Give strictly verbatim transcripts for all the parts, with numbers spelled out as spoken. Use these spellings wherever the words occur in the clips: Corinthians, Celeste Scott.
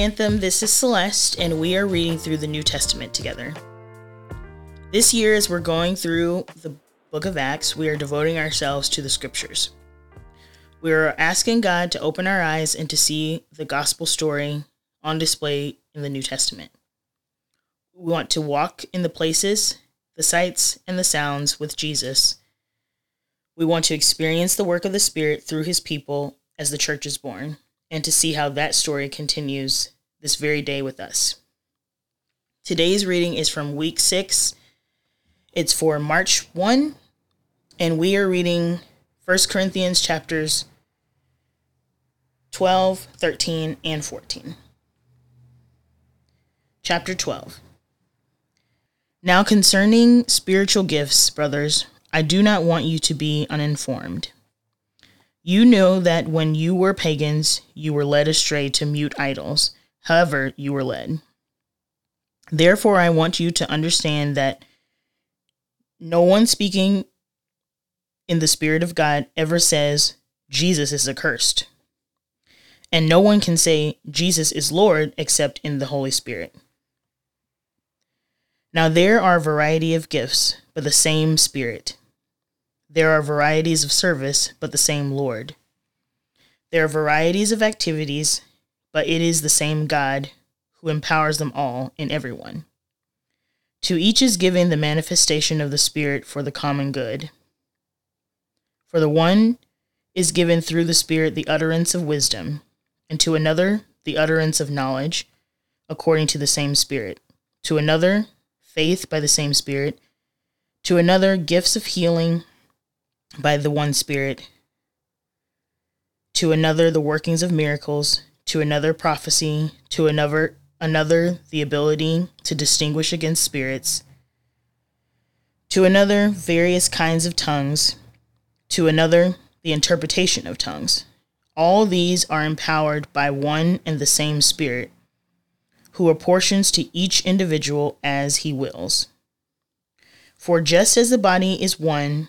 Anthem, this is Celeste, and we are reading through the New Testament together. This year, as we're going through the book of Acts, we are devoting ourselves to the scriptures. We are asking God to open our eyes and to see the gospel story on display in the New Testament. We want to walk in the places, the sights, and the sounds with Jesus. We want to experience the work of the Spirit through his people as the church is born, and to see how that story continues this very day with us. Today's reading is from week six. It's for March first, and we are reading First Corinthians chapters twelve, thirteen, and fourteen. Chapter twelve. Now concerning spiritual gifts, brothers, I do not want you to be uninformed. You know that when you were pagans, you were led astray to mute idols, however you were led. Therefore, I want you to understand that no one speaking in the Spirit of God ever says, Jesus is accursed. And no one can say, Jesus is Lord, except in the Holy Spirit. Now there are a variety of gifts, but the same Spirit. There are varieties of service, but the same Lord. There are varieties of activities, but it is the same God who empowers them all and everyone. To each is given the manifestation of the Spirit for the common good. For the one is given through the Spirit the utterance of wisdom, and to another the utterance of knowledge, according to the same Spirit. To another, faith by the same Spirit. To another, gifts of healing by the one Spirit. To another, the workings of miracles. To another, prophecy. To another, another the ability to distinguish against spirits. To another, various kinds of tongues. To another, the interpretation of tongues. All these are empowered by one and the same Spirit, who apportions to each individual as he wills. For just as the body is one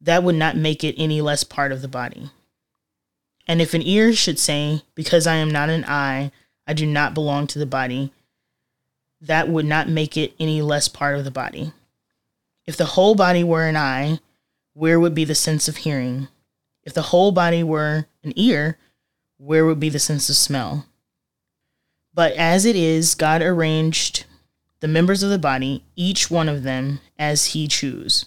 that would not make it any less part of the body. And if an ear should say, because I am not an eye, I do not belong to the body, that would not make it any less part of the body. If the whole body were an eye, where would be the sense of hearing? If the whole body were an ear, where would be the sense of smell? But as it is, God arranged the members of the body, each one of them, as he chose.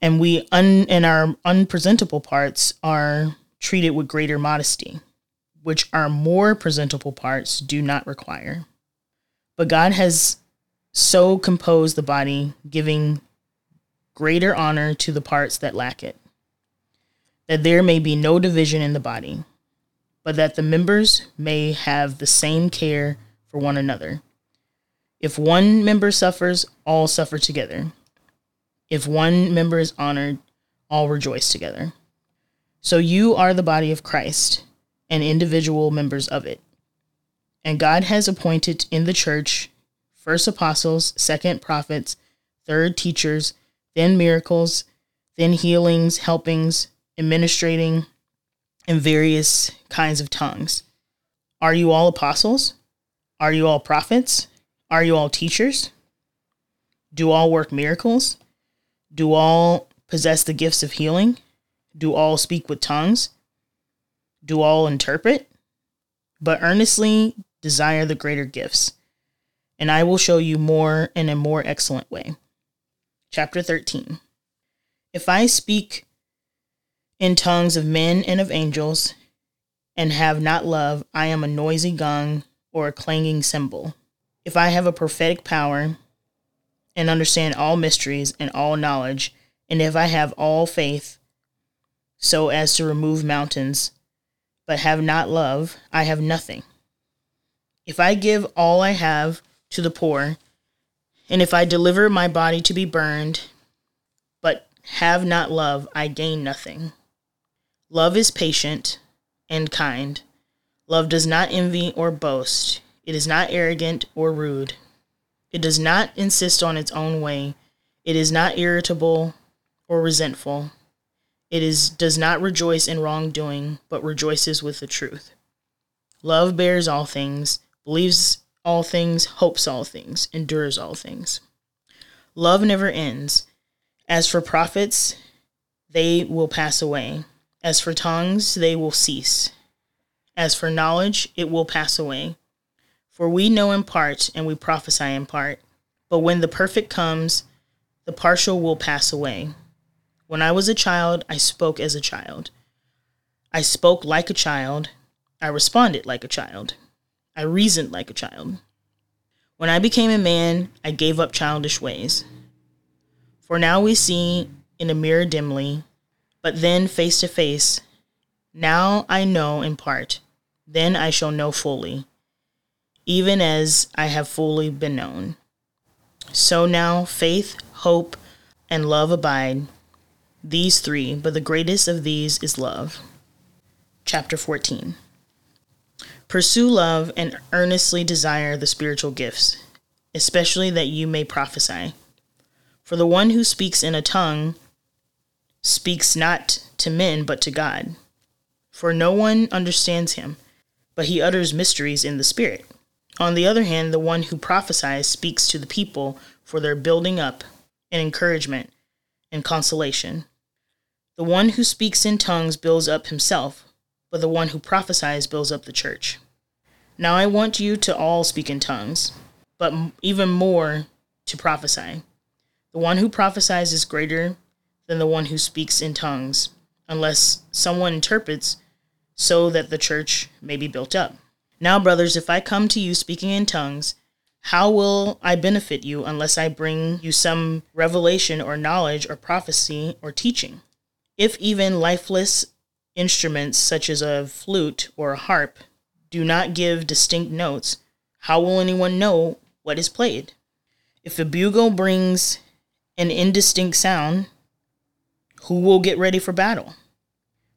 And we un, and our unpresentable parts are treated with greater modesty, which our more presentable parts do not require. But God has so composed the body, giving greater honor to the parts that lack it, that there may be no division in the body, but that the members may have the same care for one another. If one member suffers, all suffer together. If one member is honored, all rejoice together. So you are the body of Christ, and individual members of it. And God has appointed in the church first apostles, second prophets, third teachers, then miracles, then healings, helpings, administrating, and various kinds of tongues. Are you all apostles? Are you all prophets? Are you all teachers? Do all work miracles? Do all possess the gifts of healing? Do all speak with tongues? Do all interpret? But earnestly desire the greater gifts, and I will show you more in a more excellent way. Chapter thirteen. If I speak in tongues of men and of angels, and have not love, I am a noisy gong or a clanging cymbal. If I have a prophetic power, and understand all mysteries and all knowledge, and if I have all faith, so as to remove mountains, but have not love, I have nothing. If I give all I have to the poor, and if I deliver my body to be burned, but have not love, I gain nothing. Love is patient and kind. Love does not envy or boast. It is not arrogant or rude. It does not insist on its own way. It is not irritable or resentful. It is does not rejoice in wrongdoing, but rejoices with the truth. Love bears all things, believes all things, hopes all things, endures all things. Love never ends. As for prophets, they will pass away. As for tongues, they will cease. As for knowledge, it will pass away. For we know in part, and we prophesy in part. But when the perfect comes, the partial will pass away. When I was a child, I spoke as a child. I spoke like a child. I responded like a child. I reasoned like a child. When I became a man, I gave up childish ways. For now we see in a mirror dimly, but then face to face. Now I know in part, then I shall know fully, even as I have fully been known. So now faith, hope, and love abide, these three, but the greatest of these is love. Chapter fourteen. Pursue love and earnestly desire the spiritual gifts, especially that you may prophesy. For the one who speaks in a tongue speaks not to men but to God, for no one understands him, but he utters mysteries in the Spirit. On the other hand, the one who prophesies speaks to the people for their building up and encouragement and consolation. The one who speaks in tongues builds up himself, but the one who prophesies builds up the church. Now I want you to all speak in tongues, but even more to prophesy. The one who prophesies is greater than the one who speaks in tongues, unless someone interprets, so that the church may be built up. Now, brothers, if I come to you speaking in tongues, how will I benefit you unless I bring you some revelation or knowledge or prophecy or teaching? If even lifeless instruments such as a flute or a harp do not give distinct notes, how will anyone know what is played? If a bugle brings an indistinct sound, who will get ready for battle?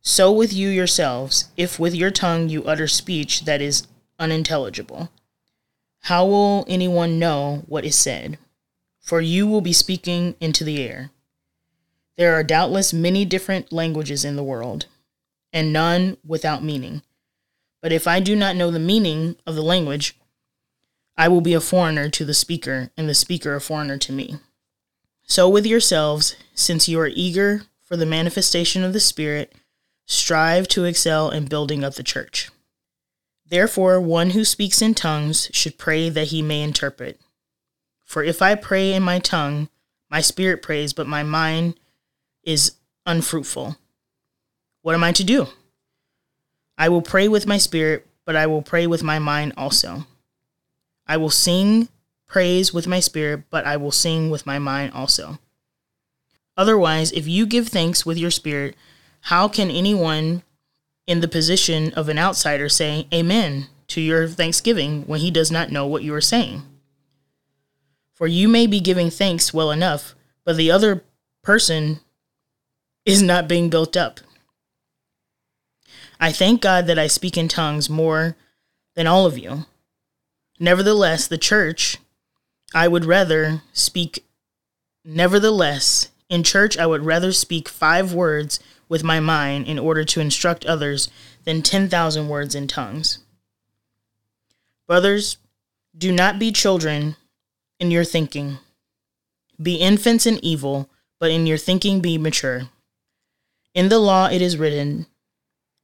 So with you yourselves, if with your tongue you utter speech that is unintelligible, how will anyone know what is said? For you will be speaking into the air. There are doubtless many different languages in the world, and none without meaning. But if I do not know the meaning of the language, I will be a foreigner to the speaker, and the speaker a foreigner to me. So with yourselves, since you are eager for the manifestation of the Spirit, strive to excel in building up the church. Therefore, one who speaks in tongues should pray that he may interpret. For if I pray in my tongue, my spirit prays, but my mind is unfruitful. What am I to do? I will pray with my spirit, but I will pray with my mind also. I will sing praise with my spirit, but I will sing with my mind also. Otherwise, if you give thanks with your spirit, how can anyone in the position of an outsider say amen to your thanksgiving when he does not know what you are saying? For you may be giving thanks well enough, but the other person is not being built up. I thank God that I speak in tongues more than all of you. Nevertheless, the church, I would rather speak, nevertheless, in church, I would rather speak five words with my mind in order to instruct others than ten thousand words in tongues. Brothers, do not be children in your thinking. Be infants in evil, but in your thinking be mature. In the law it is written,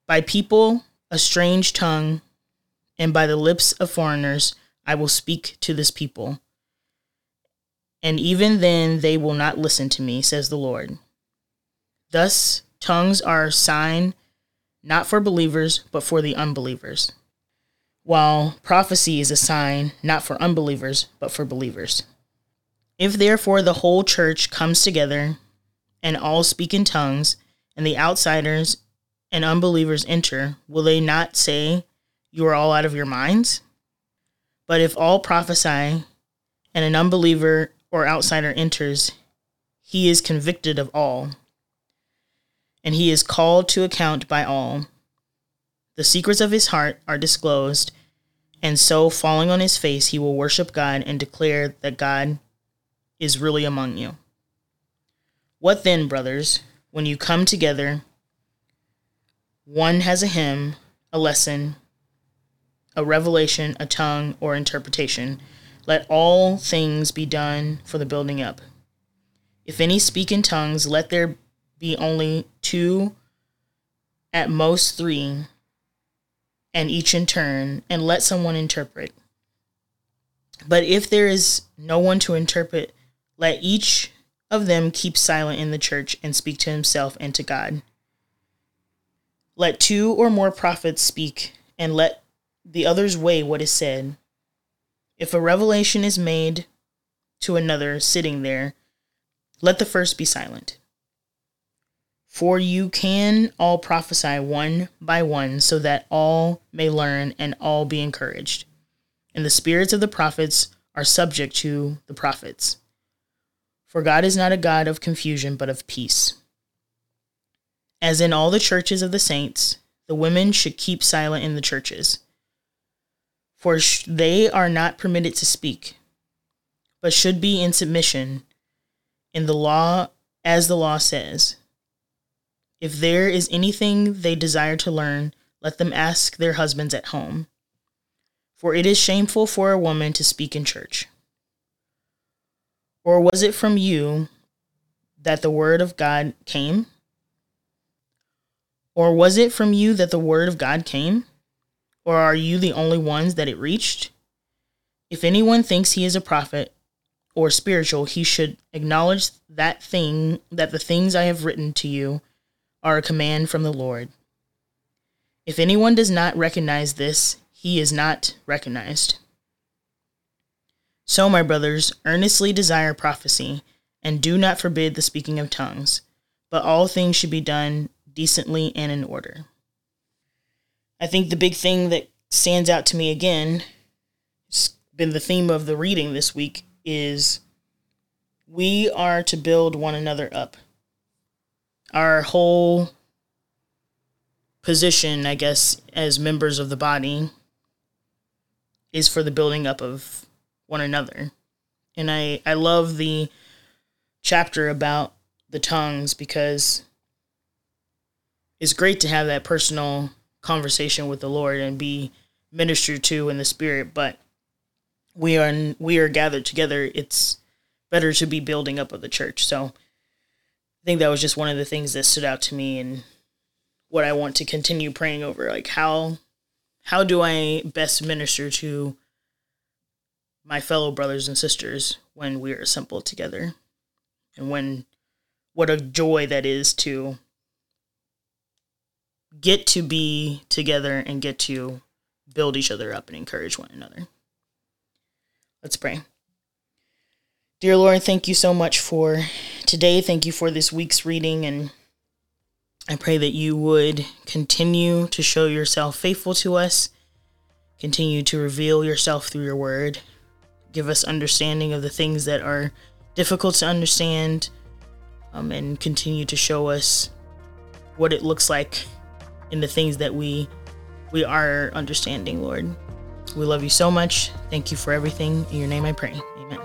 by people, a strange tongue, and by the lips of foreigners, I will speak to this people, and even then they will not listen to me, says the Lord. Thus, tongues are a sign not for believers, but for the unbelievers, while prophecy is a sign not for unbelievers, but for believers. If therefore the whole church comes together and all speak in tongues, and the outsiders and unbelievers enter, will they not say, "You are all out of your minds"? But if all prophesy and an unbeliever or outsider enters, he is convicted of all, and he is called to account by all. The secrets of his heart are disclosed, and so falling on his face, he will worship God and declare that God is really among you. What then, brothers, when you come together, one has a hymn, a lesson, a revelation, a tongue, or interpretation. Let all things be done for the building up. If any speak in tongues, let there be only two, at most three, and each in turn, and let someone interpret. But if there is no one to interpret, let each of them keep silent in the church and speak to himself and to God. Let two or more prophets speak, and let the others weigh what is said. If a revelation is made to another sitting there, let the first be silent. For you can all prophesy one by one, so that all may learn and all be encouraged. And the spirits of the prophets are subject to the prophets. For God is not a God of confusion, but of peace. As in all the churches of the saints, the women should keep silent in the churches, for they are not permitted to speak, but should be in submission in the law, as the law says. If there is anything they desire to learn, let them ask their husbands at home, for it is shameful for a woman to speak in church. Or was it from you that the word of God came? Or was it from you that the word of God came? Or are you the only ones that it reached? If anyone thinks he is a prophet or spiritual, he should acknowledge that thing, that the things I have written to you are a command from the Lord. If anyone does not recognize this, he is not recognized. So, my brothers, earnestly desire prophecy, and do not forbid the speaking of tongues, but all things should be done decently and in order. I think the big thing that stands out to me again, it's been the theme of the reading this week, is we are to build one another up. Our whole position, I guess, as members of the body is for the building up of one another. And I, I love the chapter about the tongues, because it's great to have that personal conversation with the Lord and be ministered to in the Spirit, but we are we are gathered together. It's better to be building up of the church. So I think that was just one of the things that stood out to me, and what I want to continue praying over, like how how do I best minister to my fellow brothers and sisters when we are assembled together, and when what a joy that is to get to be together and get to build each other up and encourage one another. Let's pray. Dear Lord, thank you so much for today. Thank you for this week's reading, and I pray that you would continue to show yourself faithful to us, continue to reveal yourself through your word, give us understanding of the things that are difficult to understand, um, and continue to show us what it looks like in the things that we we are understanding, Lord. We love you so much. Thank you for everything. In your name I pray. Amen.